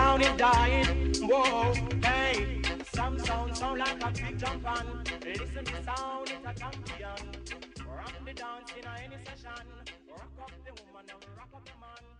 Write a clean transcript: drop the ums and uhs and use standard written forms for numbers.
down and dying. Whoa, hey. Some sound sound like a big jump on. Listen to sound, it's a champion. Rock the dance in any session. Rock up the woman and rock up the man.